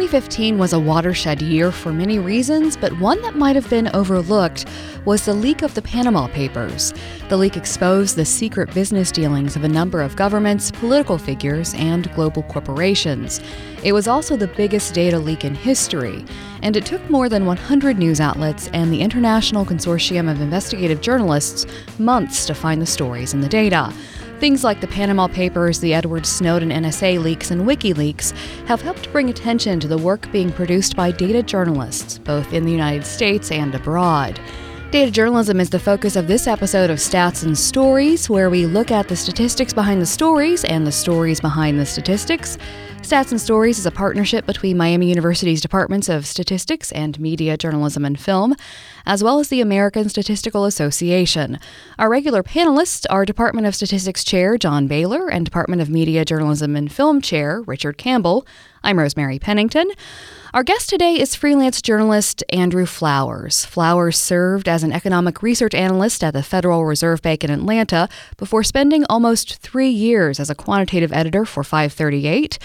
2015 was a watershed year for many reasons, but one that might have been overlooked was the leak of the Panama Papers. The leak exposed the secret business dealings of a number of governments, political figures, and global corporations. It was also the biggest data leak in history, and it took more than 100 news outlets and the International Consortium of Investigative Journalists months to find the stories in the data. Things like the Panama Papers, the Edward Snowden NSA leaks, and WikiLeaks have helped bring attention to the work being produced by data journalists, both in the United States and abroad. Data journalism is the focus of this episode of Stats and Stories, where we look at the statistics behind the stories and the stories behind the statistics. Stats and Stories is a partnership between Miami University's Departments of Statistics and Media, Journalism, and Film, as well as the American Statistical Association. Our regular panelists are Department of Statistics Chair John Baylor and Department of Media, Journalism, and Film Chair Richard Campbell. I'm Rosemary Pennington. Our guest today is freelance journalist Andrew Flowers. Flowers served as an economic research analyst at the Federal Reserve Bank in Atlanta before spending almost 3 years as a quantitative editor for FiveThirtyEight.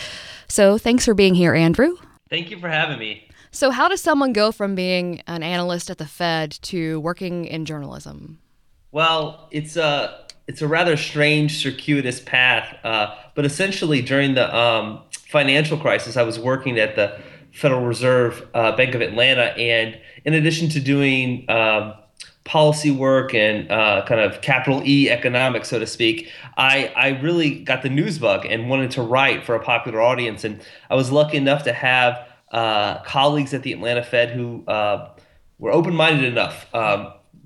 So thanks for being here, Andrew. Thank you for having me. So how does someone go from being an analyst at the Fed to working in journalism? Well, it's a rather strange, circuitous path. But essentially, during the financial crisis, I was working at the Federal Reserve Bank of Atlanta, and in addition to doing policy work and kind of capital E economics, so to speak, I really got the news bug and wanted to write for a popular audience. And I was lucky enough to have colleagues at the Atlanta Fed who were open-minded enough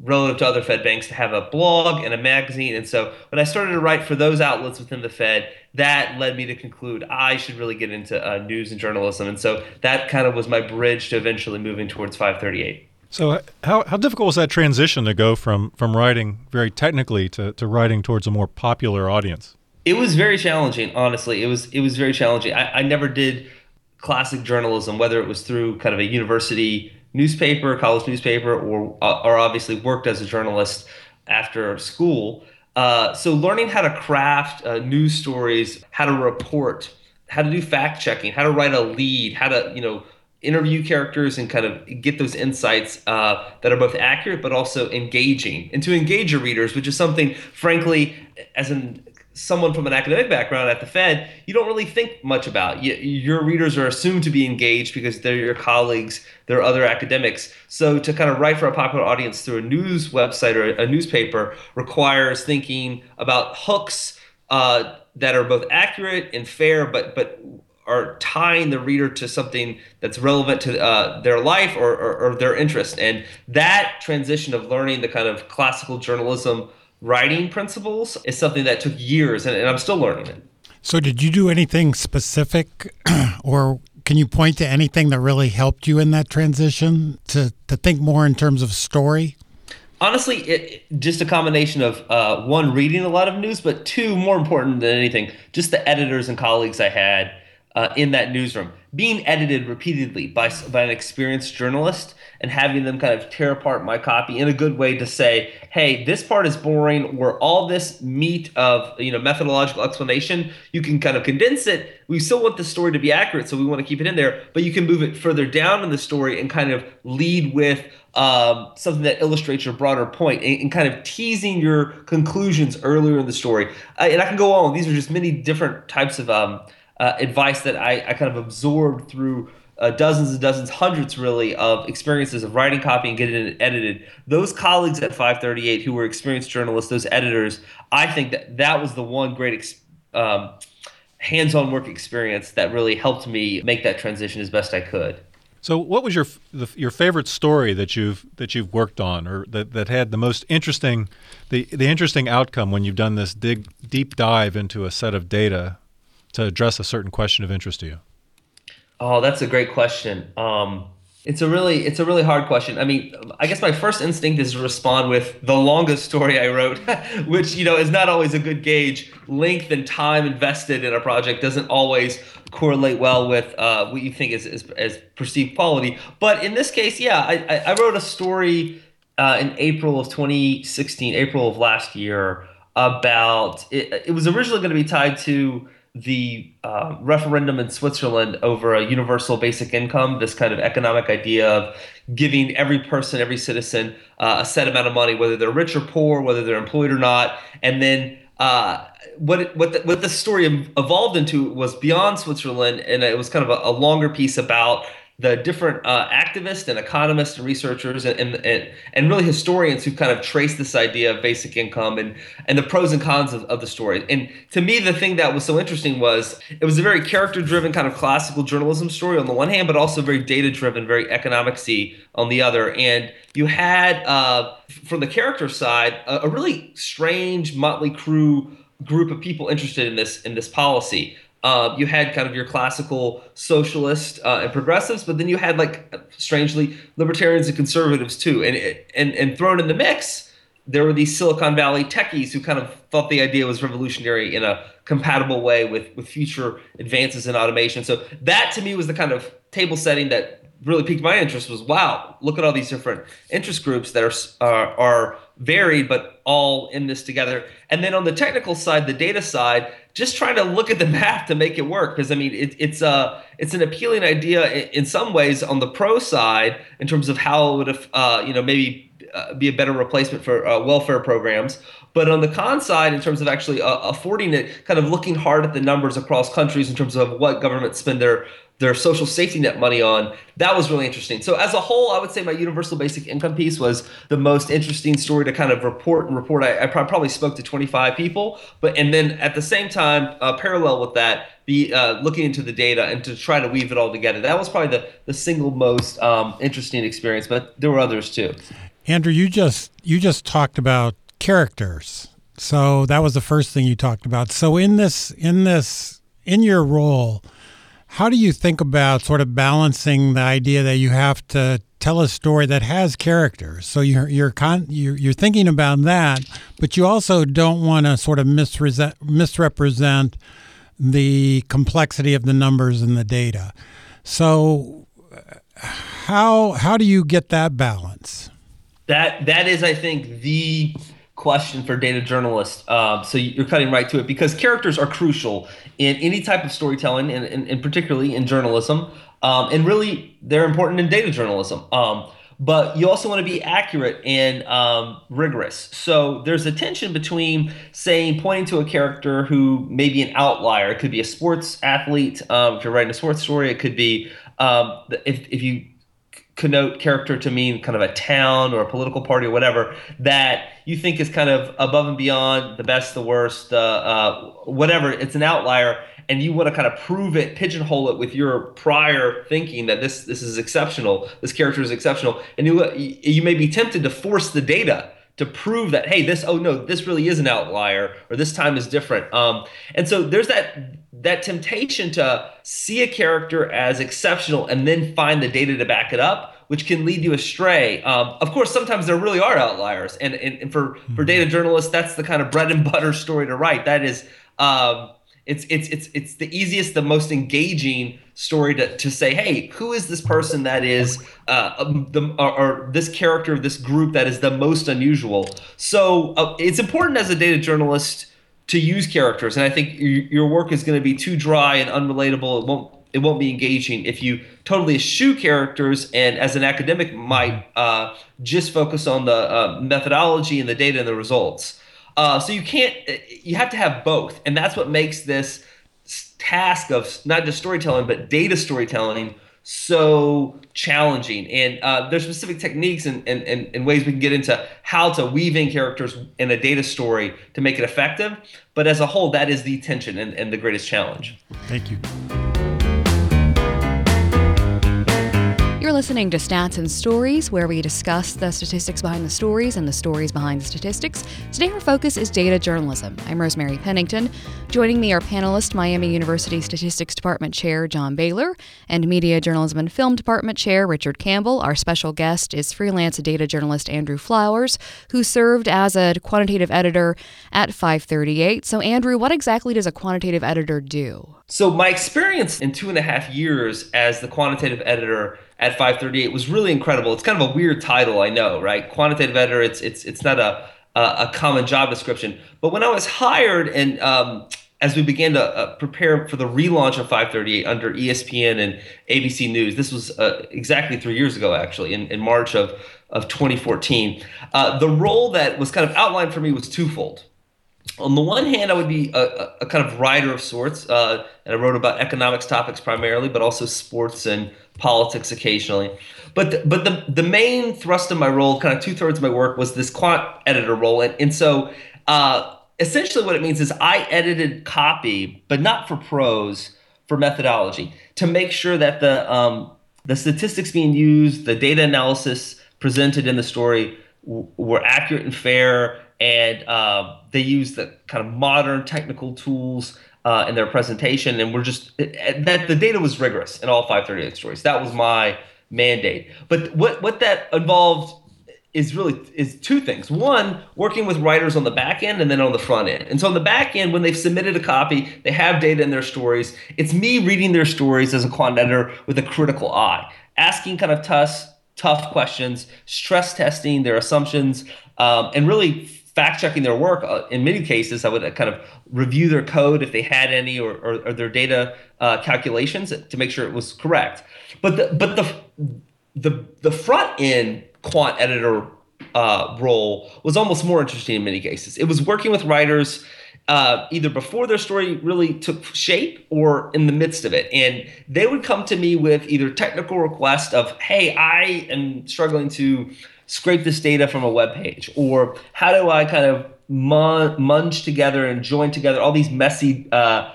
relative to other Fed banks to have a blog and a magazine. And so when I started to write for those outlets within the Fed, that led me to conclude I should really get into news and journalism. And so that kind of was my bridge to eventually moving towards 538. So how difficult was that transition to go from writing very technically to writing towards a more popular audience? It was very challenging, honestly. It was very challenging. I never did classic journalism, whether it was through kind of a university newspaper, college newspaper, or obviously worked as a journalist after school. So learning how to craft news stories, how to report, how to do fact checking, how to write a lead, how to interview characters and kind of get those insights that are both accurate but also engaging, and to engage your readers, which is something, frankly, as someone from an academic background at the Fed, you don't really think much about. Your readers are assumed to be engaged because they're your colleagues, they're other academics. So to kind of write for a popular audience through a news website or a newspaper requires thinking about hooks that are both accurate and fair, but are tying the reader to something that's relevant to their life or their interest. And that transition of learning the kind of classical journalism writing principles is something that took years, and I'm still learning it. So did you do anything specific or can you point to anything that really helped you in that transition to think more in terms of story? Honestly, it just a combination of one, reading a lot of news, but two, more important than anything, just the editors and colleagues I had in that newsroom, being edited repeatedly by an experienced journalist and having them kind of tear apart my copy in a good way to say, hey, this part is boring, or all this meat of methodological explanation, you can kind of condense it. We still want the story to be accurate, so we want to keep it in there, but you can move it further down in the story and kind of lead with something that illustrates your broader point and kind of teasing your conclusions earlier in the story. And I can go on. These are just many different types of advice that I kind of absorbed through dozens and dozens, hundreds really, of experiences of writing copy and getting it edited. Those colleagues at 538 who were experienced journalists, those editors, I think that was the one great hands-on work experience that really helped me make that transition as best I could. So what was your favorite story that you've worked on, or that had the most interesting, the interesting outcome when you've done this deep dive into a set of data to address a certain question of interest to you? Oh, that's a great question. It's a really hard question. I mean, I guess my first instinct is to respond with the longest story I wrote, which, is not always a good gauge. Length and time invested in a project doesn't always correlate well with what you think is perceived quality. But in this case, yeah, I wrote a story in April of 2016, April of last year, about it was originally going to be tied to the referendum in Switzerland over a universal basic income, this kind of economic idea of giving every person, every citizen a set amount of money, whether they're rich or poor, whether they're employed or not. And then what the story evolved into was beyond Switzerland, and it was kind of a longer piece about the different activists and economists and researchers and really historians who kind of traced this idea of basic income and the pros and cons of the story. And to me, the thing that was so interesting was it was a very character-driven kind of classical journalism story on the one hand, but also very data-driven, very economicsy on the other. And you had, from the character side, a really strange motley crew group of people interested in this policy. You had kind of your classical socialist and progressives, but then you had, like, strangely, libertarians and conservatives too. And thrown in the mix, there were these Silicon Valley techies who kind of thought the idea was revolutionary in a compatible way with future advances in automation. So that, to me, was the kind of table setting that really piqued my interest. Was, wow, look at all these different interest groups that are varied, but all in this together. And then on the technical side, the data side, just trying to look at the math to make it work. Because, I mean, it's an appealing idea in some ways on the pro side in terms of how it would have, maybe be a better replacement for welfare programs. But on the con side, in terms of actually affording it, kind of looking hard at the numbers across countries in terms of what governments spend their social safety net money on, that was really interesting. So as a whole, I would say my universal basic income piece was the most interesting story to kind of report. I probably spoke to 25 people, and then at the same time, parallel with that, be looking into the data and to try to weave it all together. That was probably the single most interesting experience, but there were others too. Andrew, you just talked about characters. So that was the first thing you talked about. So in your role, how do you think about sort of balancing the idea that you have to tell a story that has characters? So you're thinking about that, but you also don't want to sort of misrepresent the complexity of the numbers and the data. So how do you get that balance? That is, I think, the question for data journalists. So you're cutting right to it, because characters are crucial in any type of storytelling, and particularly in journalism. And really, they're important in data journalism. But you also want to be accurate and rigorous. So there's a tension between pointing to a character who may be an outlier. It could be a sports athlete. If you're writing a sports story, it could be if you connote character to mean kind of a town or a political party or whatever that you think is kind of above and beyond the best, the worst, whatever. It's an outlier, and you want to kind of prove it, pigeonhole it with your prior thinking that this is exceptional, this character is exceptional, and you may be tempted to force the data to prove that, hey, this really is an outlier, or this time is different. And so there's that temptation to see a character as exceptional and then find the data to back it up, which can lead you astray. Of course, sometimes there really are outliers. And for data journalists, that's the kind of bread and butter story to write. That is, it's the easiest, the most engaging story to say, hey, who is this person that is this character, this group that is the most unusual? So it's important as a data journalist to use characters, and I think your work is going to be too dry and unrelatable. It won't be engaging if you totally eschew characters, and as an academic might just focus on the methodology and the data and the results. So you have to have both, and that's what makes this task of not just storytelling but data storytelling so challenging. And there's specific techniques and ways we can get into how to weave in characters in a data story to make it effective. But as a whole, that is the tension and the greatest challenge. Thank you. You're listening to Stats and Stories, where we discuss the statistics behind the stories and the stories behind the statistics. Today, our focus is data journalism. I'm Rosemary Pennington. Joining me are panelist Miami University Statistics Department Chair John Baylor and Media Journalism and Film Department Chair Richard Campbell. Our special guest is freelance data journalist Andrew Flowers, who served as a quantitative editor at FiveThirtyEight. So, Andrew, what exactly does a quantitative editor do? So my experience in 2.5 years as the quantitative editor at FiveThirtyEight was really incredible. It's kind of a weird title, I know, right? Quantitative editor, it's not a common job description. But when I was hired and as we began to prepare for the relaunch of 538 under ESPN and ABC News. This was exactly 3 years ago, actually, in March of 2014. The role that was kind of outlined for me was twofold. On the one hand, I would be a kind of writer of sorts, and I wrote about economics topics primarily, but also sports and politics occasionally. But the main thrust of my role, kind of two-thirds of my work, was this quant editor role. And so essentially what it means is I edited copy, but not for prose, for methodology, to make sure that the statistics being used, the data analysis presented in the story were accurate and fair, and they used the kind of modern technical tools in their presentation, and that the data was rigorous in all 538 stories. That was my mandate. But what that involved is two things. One, working with writers on the back end and then on the front end. And so on the back end, when they've submitted a copy, they have data in their stories. It's me reading their stories as a quant editor with a critical eye, asking kind of tough questions, stress testing their assumptions, and really fact-checking their work. In many cases, I would kind of review their code if they had any, or their data calculations to make sure it was correct. But the front end quant editor role was almost more interesting in many cases. It was working with writers either before their story really took shape or in the midst of it. And they would come to me with either technical requests of, hey, I am struggling to scrape this data from a web page, or how do I kind of munge together and join together all these messy data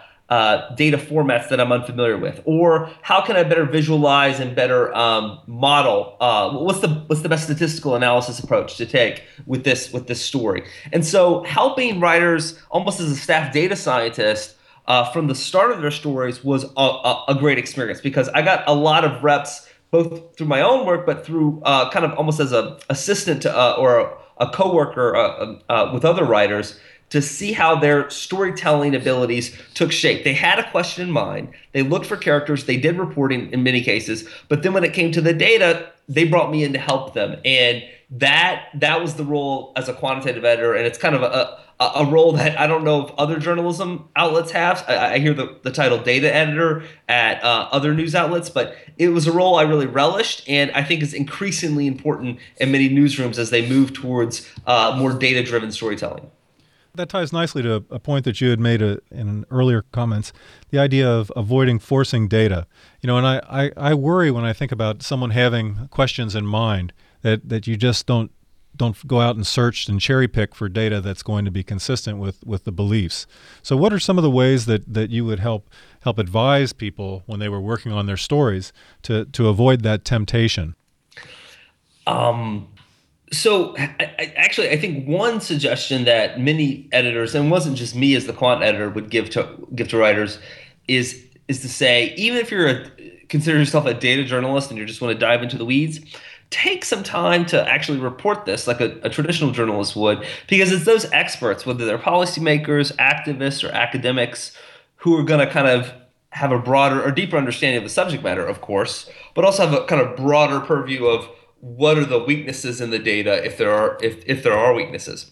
formats that I'm unfamiliar with, or how can I better visualize and better model? What's the best statistical analysis approach to take with this story? And so, helping writers almost as a staff data scientist from the start of their stories was a great experience, because I got a lot of reps, both through my own work, but through kind of almost as an assistant to, or a coworker with other writers, to see how their storytelling abilities took shape. They had a question in mind. They looked for characters. They did reporting in many cases. But then when it came to the data, they brought me in to help them. And that was the role as a quantitative editor. And it's kind of a role that I don't know if other journalism outlets have. I hear the title data editor at other news outlets, but it was a role I really relished, and I think is increasingly important in many newsrooms as they move towards more data-driven storytelling. That ties nicely to a point that you had made in earlier comments, the idea of avoiding forcing data. You know, and I worry when I think about someone having questions in mind that you just don't go out and search and cherry pick for data that's going to be consistent with the beliefs. So what are some of the ways that you would help advise people when they were working on their stories to avoid that temptation? So I think one suggestion that many editors, and it wasn't just me as the quant editor, would give to writers is to say, even if you're consider yourself a data journalist and you just want to dive into the weeds, take some time to actually report this like a traditional journalist would, because it's those experts, whether they're policymakers, activists, or academics, who are going to kind of have a broader or deeper understanding of the subject matter, of course, but also have a kind of broader purview of what are the weaknesses in the data, if there are weaknesses.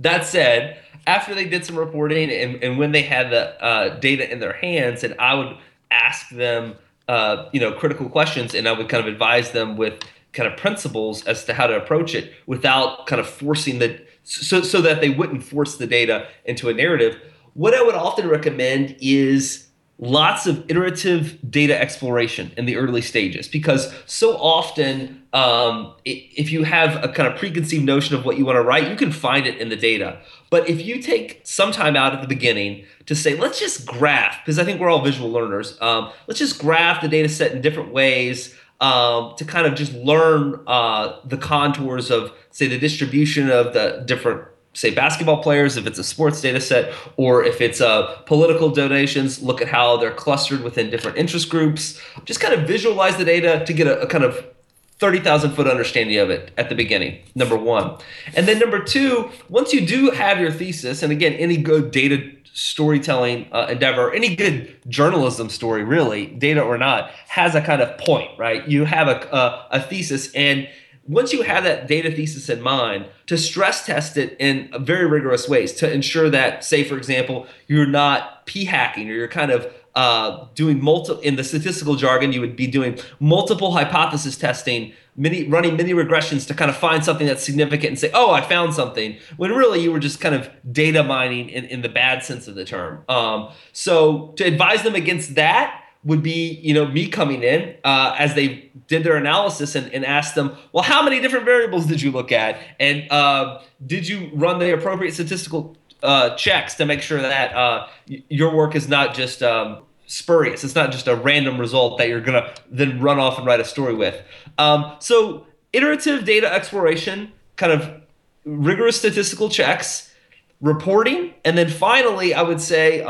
That said, after they did some reporting and when they had the data in their hands, and I would ask them critical questions, and I would kind of advise them with kind of principles as to how to approach it without kind of forcing so that they wouldn't force the data into a narrative. What I would often recommend is lots of iterative data exploration in the early stages, because so often if you have a kind of preconceived notion of what you want to write, you can find it in the data. But if you take some time out at the beginning to say, let's just graph, because I think we're all visual learners, let's just graph the data set in different ways, to kind of just learn the contours of, say, the distribution of the different, say, basketball players, if it's a sports data set, or if it's political donations, look at how they're clustered within different interest groups. Just kind of visualize the data to get a kind of 30,000-foot understanding of it at the beginning, number one. And then number two, once you do have your thesis, and again, any good data storytelling endeavor, any good journalism story really, data or not, has a kind of point, right? You have a thesis, and once you have that data thesis in mind, to stress test it in very rigorous ways to ensure that, say, for example, you're not p-hacking, or you're kind of doing multiple, in the statistical jargon, you would be doing multiple hypothesis testing, running many regressions to kind of find something that's significant and say, oh, I found something, when really you were just kind of data mining in the bad sense of the term. So to advise them against that would be, you know, me coming in as they did their analysis and asked them, well, how many different variables did you look at? And did you run the appropriate statistical checks to make sure that your work is not just spurious? It's not just a random result that you're going to then run off and write a story with. So iterative data exploration, kind of rigorous statistical checks, reporting, and then finally, I would say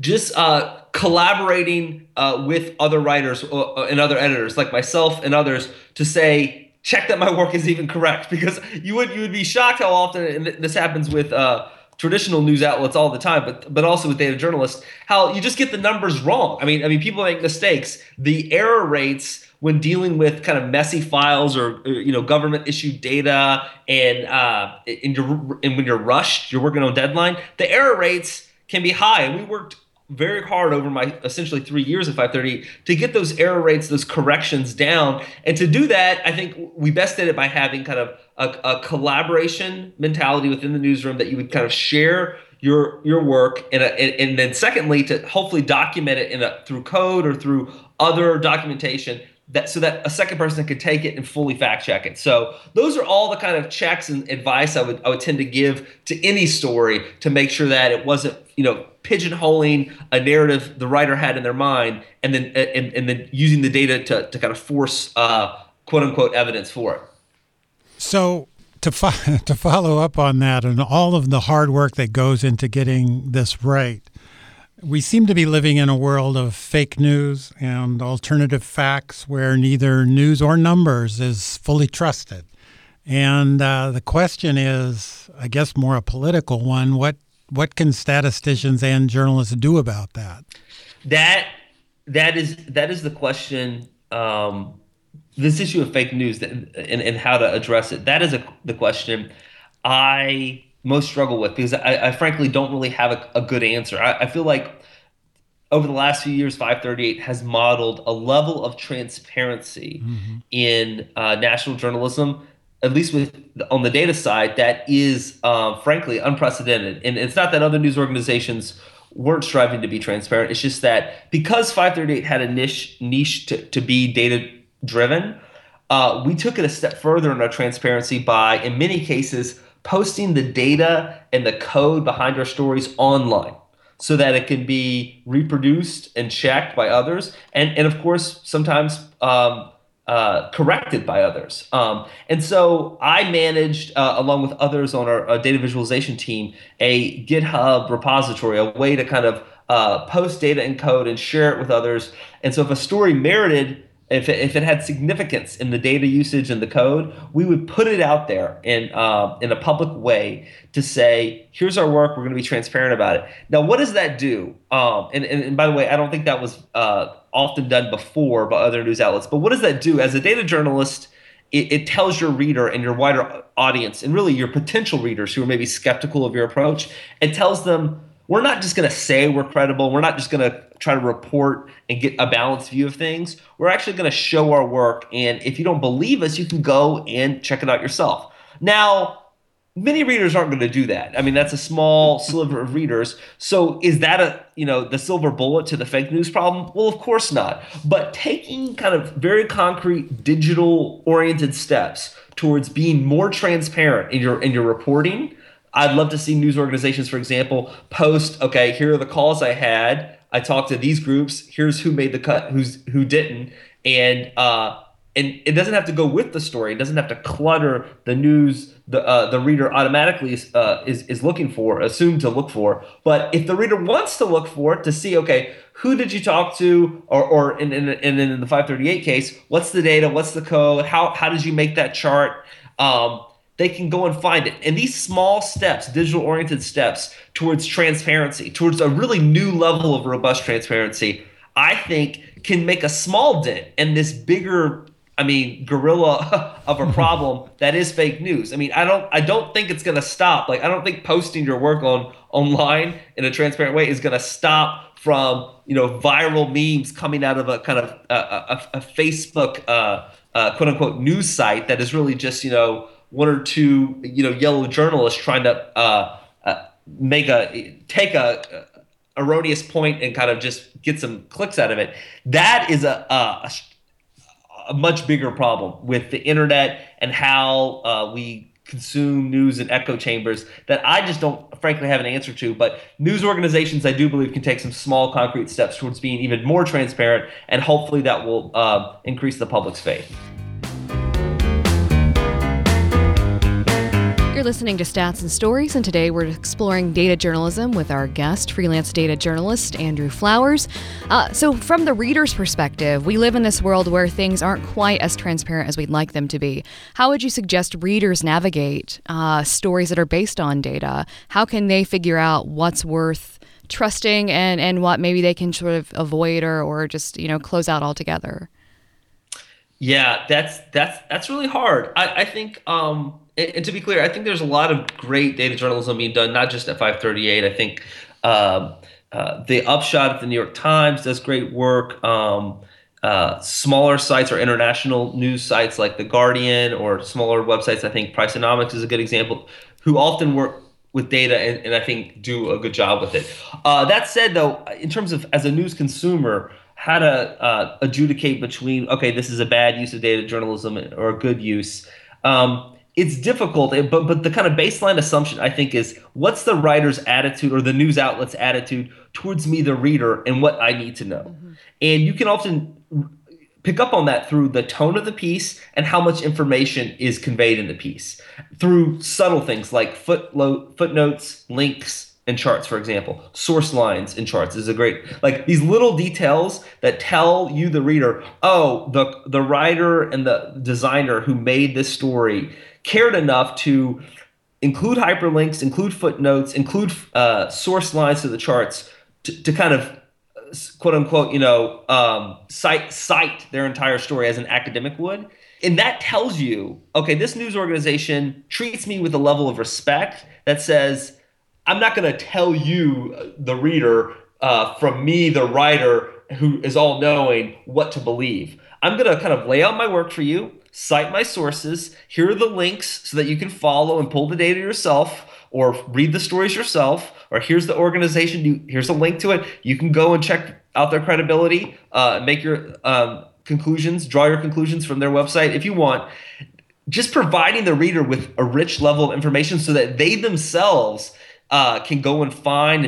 just collaborating with other writers and other editors like myself and others to say, check that my work is even correct, because you would be shocked how often, and this happens with traditional news outlets all the time, but also with data journalists, how you just get the numbers wrong. I mean, people make mistakes. The error rates when dealing with kind of messy files or you know, government issued data, and when you're rushed, you're working on deadline, the error rates can be high, and we worked very hard over my essentially 3 years at 538 to get those error rates, those corrections down. And to do that, I think we best did it by having kind of a collaboration mentality within the newsroom, that you would kind of share your work. And then secondly, to hopefully document it through code or through other documentation, that so that a second person could take it and fully fact check it. So those are all the kind of checks and advice I would tend to give to any story to make sure that it wasn't, you know, pigeonholing a narrative the writer had in their mind, and then using the data to kind of force quote unquote evidence for it. So to follow up on that and all of the hard work that goes into getting this right, we seem to be living in a world of fake news and alternative facts where neither news or numbers is fully trusted. And the question is, I guess, more a political one. What can statisticians and journalists do about that? That is the question. This issue of fake news and how to address it, that is the question I most struggle with, because I frankly don't really have a good answer. I feel like over the last few years, 538 has modeled a level of transparency in national journalism, at least on the data side, that is frankly unprecedented. And it's not that other news organizations weren't striving to be transparent. It's just that because 538 had a niche to be data-driven, we took it a step further in our transparency by, in many cases, posting the data and the code behind our stories online so that it can be reproduced and checked by others. And of course, sometimes corrected by others. And so I managed, along with others on our data visualization team, a GitHub repository, a way to kind of post data and code and share it with others. And so if a story merited, if it had significance in the data usage and the code, we would put it out there in a public way to say, here's our work, we're going to be transparent about it. Now, what does that do? And by the way, I don't think that was often done before by other news outlets. But what does that do? As a data journalist, it tells your reader and your wider audience, and really your potential readers who are maybe skeptical of your approach, it tells them, we're not just going to say we're credible. We're not just going to try to report and get a balanced view of things. We're actually going to show our work. And if you don't believe us, you can go and check it out yourself. Now, many readers aren't going to do that. I mean, that's a small sliver of readers. So is that the silver bullet to the fake news problem? Well, of course not. But taking kind of very concrete digital-oriented steps towards being more transparent in your reporting. I'd love to see news organizations, for example, post, okay, here are the calls I had. I talked to these groups. Here's who made the cut, who didn't. And it doesn't have to go with the story. It doesn't have to clutter the news the reader automatically is looking for, assumed to look for. But if the reader wants to look for it to see, okay, who did you talk to, or in the 538 case, what's the data, what's the code, how did you make that chart? They can go and find it. And these small steps, digital-oriented steps towards transparency, towards a really new level of robust transparency, I think can make a small dent in this bigger I mean, gorilla of a problem that is fake news. I mean, I don't think it's going to stop. Like, I don't think posting your work online in a transparent way is going to stop from, viral memes coming out of a kind of a Facebook quote unquote news site that is really just, one or two, yellow journalists trying to take a erroneous point and kind of just get some clicks out of it. That is a much bigger problem with the internet and how we consume news in echo chambers that I just don't frankly have an answer to. But news organizations, I do believe, can take some small concrete steps towards being even more transparent, and hopefully that will increase the public's faith. You're listening to Stats and Stories, and today we're exploring data journalism with our guest, freelance data journalist Andrew Flowers. So from the reader's perspective, we live in this world where things aren't quite as transparent as we'd like them to be. How would you suggest readers navigate stories that are based on data? How can they figure out what's worth trusting and what maybe they can sort of avoid or just, close out altogether? Yeah, that's really hard. I think... And to be clear, I think there's a lot of great data journalism being done, not just at 538. I think The Upshot at the New York Times does great work. Smaller sites or international news sites like The Guardian or smaller websites, I think Priceonomics is a good example, who often work with data and I think do a good job with it. That said, though, in terms of as a news consumer, how to adjudicate between, okay, this is a bad use of data journalism or a good use, it's difficult, but the kind of baseline assumption, I think, is what's the writer's attitude or the news outlet's attitude towards me, the reader, and what I need to know. Mm-hmm. And you can often pick up on that through the tone of the piece and how much information is conveyed in the piece through subtle things like footnotes, links, and charts, for example. Source lines and charts is a great, like these little details that tell you, the reader, oh, the writer and the designer who made this story cared enough to include hyperlinks, include footnotes, include source lines to the charts to kind of, quote unquote, cite their entire story as an academic would. And that tells you, okay, this news organization treats me with a level of respect that says, I'm not going to tell you, the reader, from me, the writer, who is all-knowing, what to believe. I'm going to kind of lay out my work for you, cite my sources, here are the links so that you can follow and pull the data yourself or read the stories yourself, or here's the organization, here's a link to it. You can go and check out their credibility, make your conclusions, draw your conclusions from their website if you want. Just providing the reader with a rich level of information so that they themselves can go and find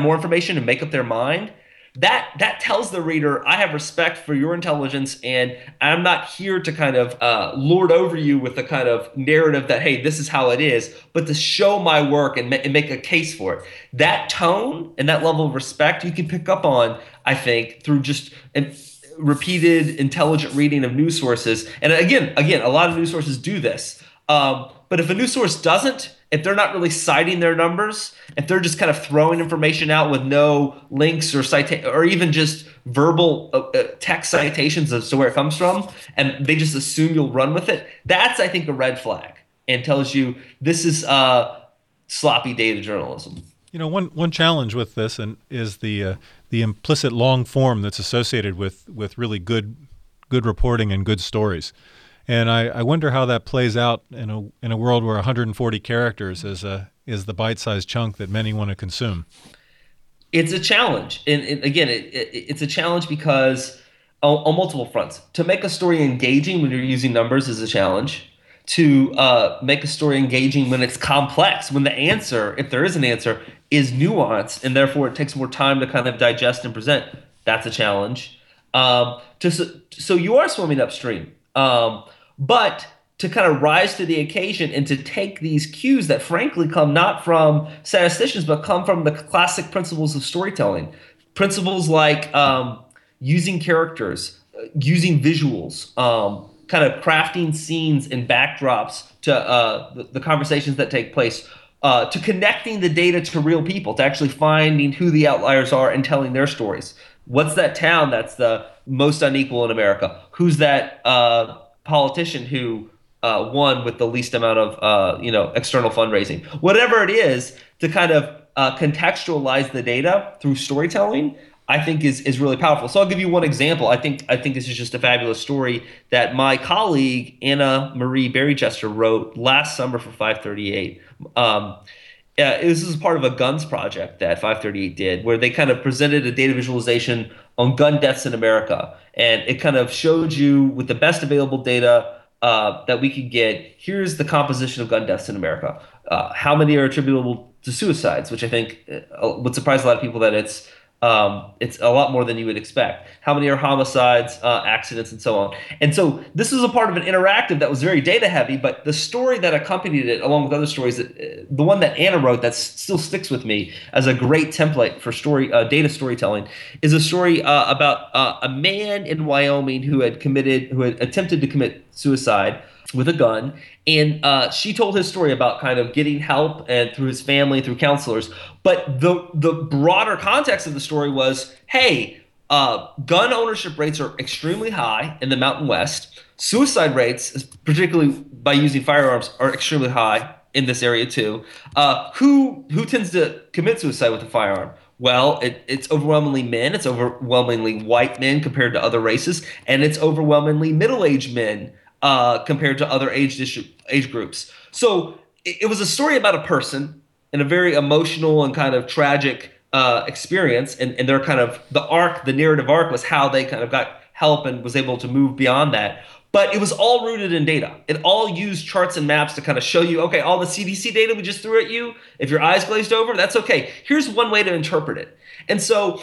more information and make up their mind. That tells the reader, I have respect for your intelligence, and I'm not here to kind of lord over you with the kind of narrative that, hey, this is how it is, but to show my work and make a case for it. That tone and that level of respect you can pick up on, I think, through just repeated intelligent reading of news sources. And again, a lot of news sources do this. But if a news source doesn't, if they're not really citing their numbers, if they're just kind of throwing information out with no links or or even just verbal text citations as to where it comes from, and they just assume you'll run with it, that's, I think, a red flag and tells you this is sloppy data journalism. One challenge with this is the implicit long form that's associated with really good reporting and good stories. And I wonder how that plays out in a world where 140 characters is the bite-sized chunk that many want to consume. It's a challenge, and again, it's a challenge because on multiple fronts. To make a story engaging when you're using numbers is a challenge. To make a story engaging when it's complex, when the answer, if there is an answer, is nuanced, and therefore it takes more time to kind of digest and present. That's a challenge. So you are swimming upstream. But to kind of rise to the occasion and to take these cues that frankly come not from statisticians, but come from the classic principles of storytelling, principles like using characters, using visuals, kind of crafting scenes and backdrops to the conversations that take place, to connecting the data to real people, to actually finding who the outliers are and telling their stories, What's that town that's the most unequal in America? Who's that politician who won with the least amount of external fundraising? Whatever it is, to kind of contextualize the data through storytelling, I think is really powerful. So I'll give you one example. I think this is just a fabulous story that my colleague Anna Marie Berry-Jester wrote last summer for FiveThirtyEight. This is part of a guns project that FiveThirtyEight did, where they kind of presented a data visualization on gun deaths in America, and it kind of showed you with the best available data that we could get. Here's the composition of gun deaths in America. How many are attributable to suicides? Which I think would surprise a lot of people that it's a lot more than you would expect. How many are homicides, accidents, and so on. And so this was a part of an interactive that was very data heavy, but the story that accompanied it, along with other stories, the one that Anna wrote that still sticks with me as a great template for data storytelling, is a story about a man in Wyoming who had attempted to commit suicide with a gun. And she told his story about kind of getting help and through his family, through counselors. But the broader context of the story was, hey, gun ownership rates are extremely high in the Mountain West. Suicide rates, particularly by using firearms, are extremely high in this area too. Who tends to commit suicide with a firearm? Well, it's overwhelmingly men. It's overwhelmingly white men compared to other races. And it's overwhelmingly middle-aged men compared to other age groups. So it was a story about a person and a very emotional and kind of tragic experience, and their kind of the narrative arc was how they kind of got help and was able to move beyond that. But it was all rooted in data. It all used charts and maps to kind of show you, okay, all the CDC data we just threw at you, if your eyes glazed over, that's okay. Here's one way to interpret it. And so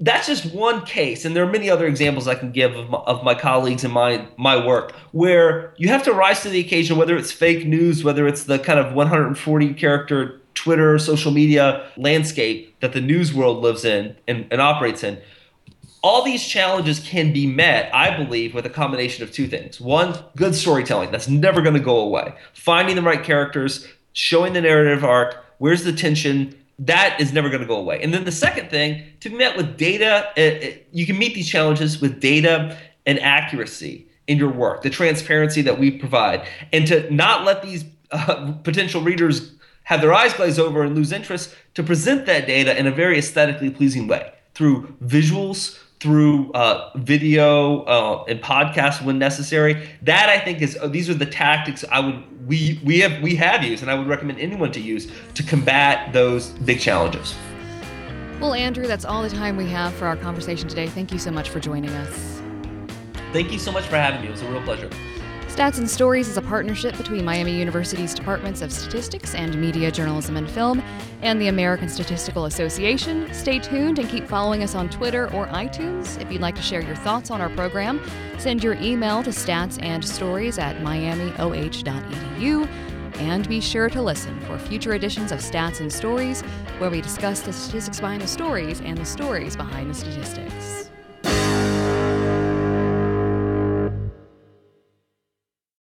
that's just one case, and there are many other examples I can give of my colleagues and my work, where you have to rise to the occasion, whether it's fake news, whether it's the kind of 140-character Twitter, social media landscape that the news world lives in and operates in. All these challenges can be met, I believe, with a combination of two things. One, good storytelling. That's never going to go away. Finding the right characters, showing the narrative arc, where's the tension. That is never going to go away. And then the second thing, to meet with data, you can meet these challenges with data and accuracy in your work, the transparency that we provide, and to not let these potential readers have their eyes glaze over and lose interest, to present that data in a very aesthetically pleasing way through visuals, through video and podcasts when necessary. That, I think, these are the tactics we have used, and I would recommend anyone to use to combat those big challenges. Well, Andrew, that's all the time we have for our conversation today. Thank you so much for joining us. Thank you so much for having me. It was a real pleasure. Stats and Stories is a partnership between Miami University's Departments of Statistics and Media, Journalism, and Film and the American Statistical Association. Stay tuned and keep following us on Twitter or iTunes. If you'd like to share your thoughts on our program, send your email to statsandstories@miamioh.edu. And be sure to listen for future editions of Stats and Stories, where we discuss the statistics behind the stories and the stories behind the statistics.